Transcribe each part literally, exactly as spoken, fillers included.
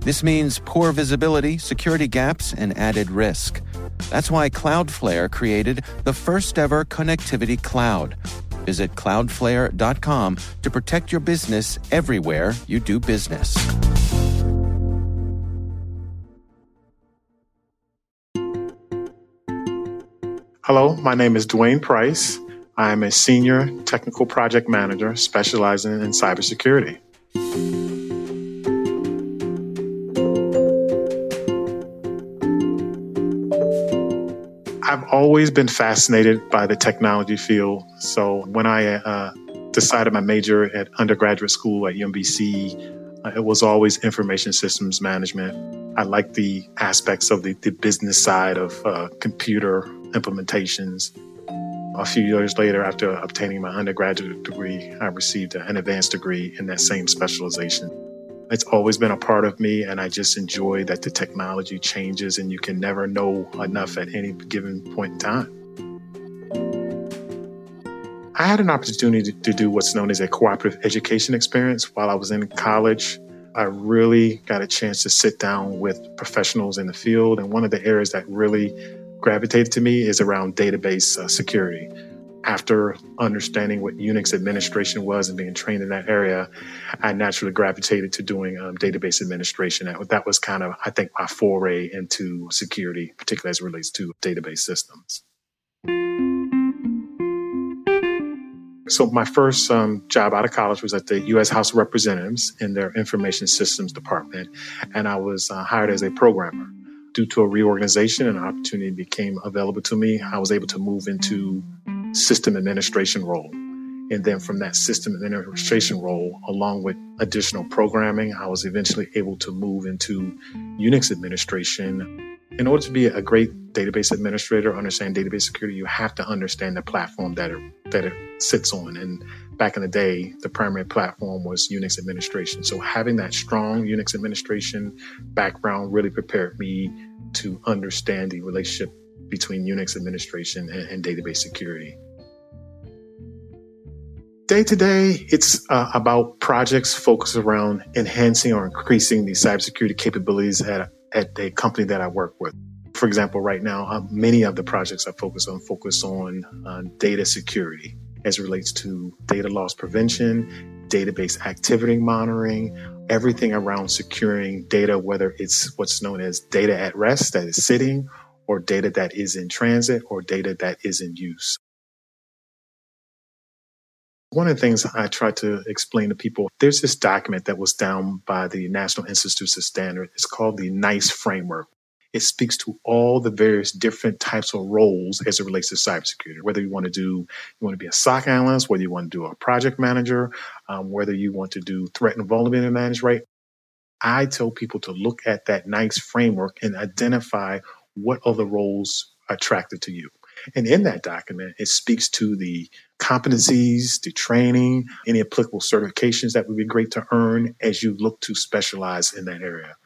This means poor visibility, security gaps, and added risk. That's why Cloudflare created the first-ever connectivity cloud. Visit cloudflare dot com to protect your business everywhere you do business. Hello, my name is Dwayne Price. I am a senior technical project manager specializing in cybersecurity. I've always been fascinated by the technology field. So when I uh, decided my major at undergraduate school at U M B C, uh, it was always information systems management. I like the aspects of the, the business side of uh, computer implementations. A few years later, after obtaining my undergraduate degree, I received an advanced degree in that same specialization. It's always been a part of me, and I just enjoy that the technology changes and you can never know enough at any given point in time. I had an opportunity to do what's known as a cooperative education experience while I was in college. I really got a chance to sit down with professionals in the field, and one of the areas that really gravitated to me is around database uh, security. After understanding what Unix administration was and being trained in that area, I naturally gravitated to doing um, database administration. That, that was kind of, I think, my foray into security, particularly as it relates to database systems. So my first um, job out of college was at the U S House of Representatives in their Information Systems Department, and I was uh, hired as a programmer. Due to a reorganization, an opportunity became available to me. I was able to move into system administration role. And then from that system administration role, along with additional programming, I was eventually able to move into Unix administration. In order to be a great database administrator, understand database security, you have to understand the platform that it, that it sits on. And back in the day, the primary platform was Unix administration. So having that strong Unix administration background really prepared me to understand the relationship between Unix administration and, and database security. Day to day, it's uh, about projects focused around enhancing or increasing the cybersecurity capabilities at, at the company that I work with. For example, right now, uh, many of the projects I focus on focus on uh, data security, as it relates to data loss prevention, database activity monitoring, everything around securing data, whether it's what's known as data at rest that is sitting, or data that is in transit, or data that is in use. One of the things I try to explain to people, there's this document that was down by the National Institutes of Standards. It's called the NICE Framework. It speaks to all the various different types of roles as it relates to cybersecurity, whether you want to do, you want to be a SOC analyst, whether you want to do a project manager, um, whether you want to do threat and vulnerability management, right? I tell people to look at that NICE framework and identify what other roles are attracted to you. And in that document, it speaks to the competencies, the training, any applicable certifications that would be great to earn as you look to specialize in that area.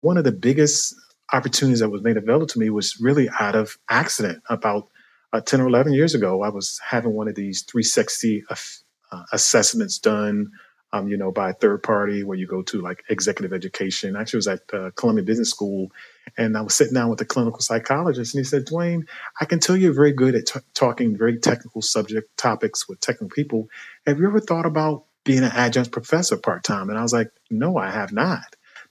One of the biggest opportunities that was made available to me was really out of accident. About uh, ten or eleven years ago, I was having one of these three sixty uh, assessments done, um, you know, by a third party where you go to like executive education. Actually, it was at uh, Columbia Business School, and I was sitting down with a clinical psychologist, and he said, "Dwayne, I can tell you're very good at t- talking very technical subject topics with technical people. Have you ever thought about being an adjunct professor part-time?" And I was like, "No, I have not."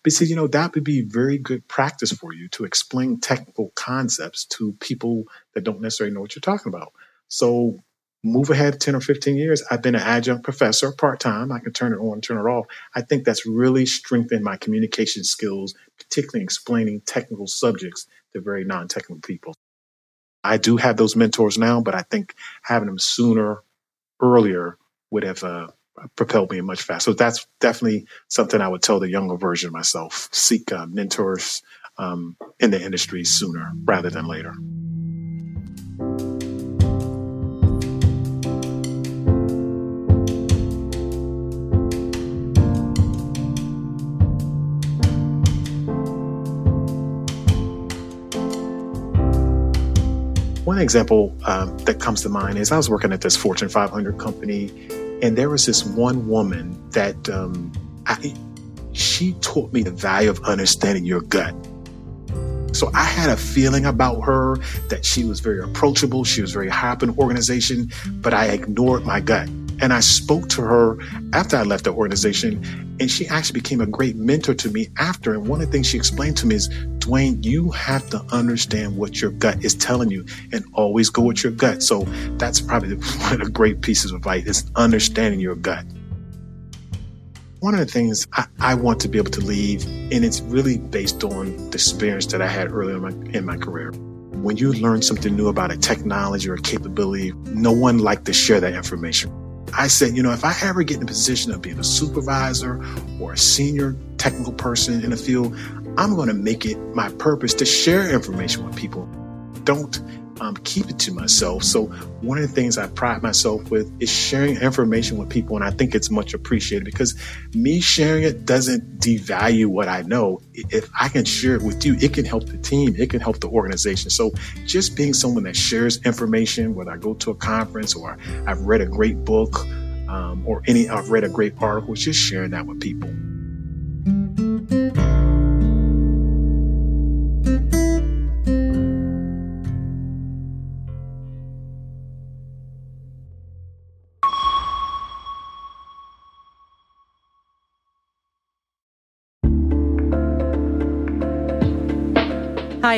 But he said, you know, that would be very good practice for you to explain technical concepts to people that don't necessarily know what you're talking about. So move ahead ten or fifteen years. I've been an adjunct professor part-time. I can turn it on, turn it off. I think that's really strengthened my communication skills, particularly explaining technical subjects to very non-technical people. I do have those mentors now, but I think having them sooner, earlier would have uh, propelled me much faster. So that's definitely something I would tell the younger version of myself. Seek uh, mentors, um, in the industry sooner rather than later. One example um, that comes to mind is I was working at this Fortune five hundred company, and there was this one woman that um, I, she taught me the value of understanding your gut. So I had a feeling about her that she was very approachable. She was very high-up in the organization, but I ignored my gut. And I spoke to her after I left the organization, and she actually became a great mentor to me after. And one of the things she explained to me is, Dwayne, you have to understand what your gut is telling you and always go with your gut. So that's probably one of the great pieces of advice, is understanding your gut. One of the things I, I want to be able to leave, and it's really based on the experience that I had earlier in my, in my career. When you learn something new about a technology or a capability, no one liked to share that information. I said, you know, if I ever get in the position of being a supervisor or a senior technical person in the field, I'm going to make it my purpose to share information with people. Don't um, keep it to myself. So one of the things I pride myself with is sharing information with people, and I think it's much appreciated because me sharing it doesn't devalue what I know. If I can share it with you, it can help the team. It can help the organization. So just being someone that shares information, whether I go to a conference or I've read a great book um, or any I've read a great article, just sharing that with people. Hi,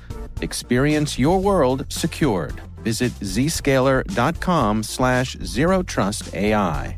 Experience your world secured. Visit zscaler.com slash zero trust AI.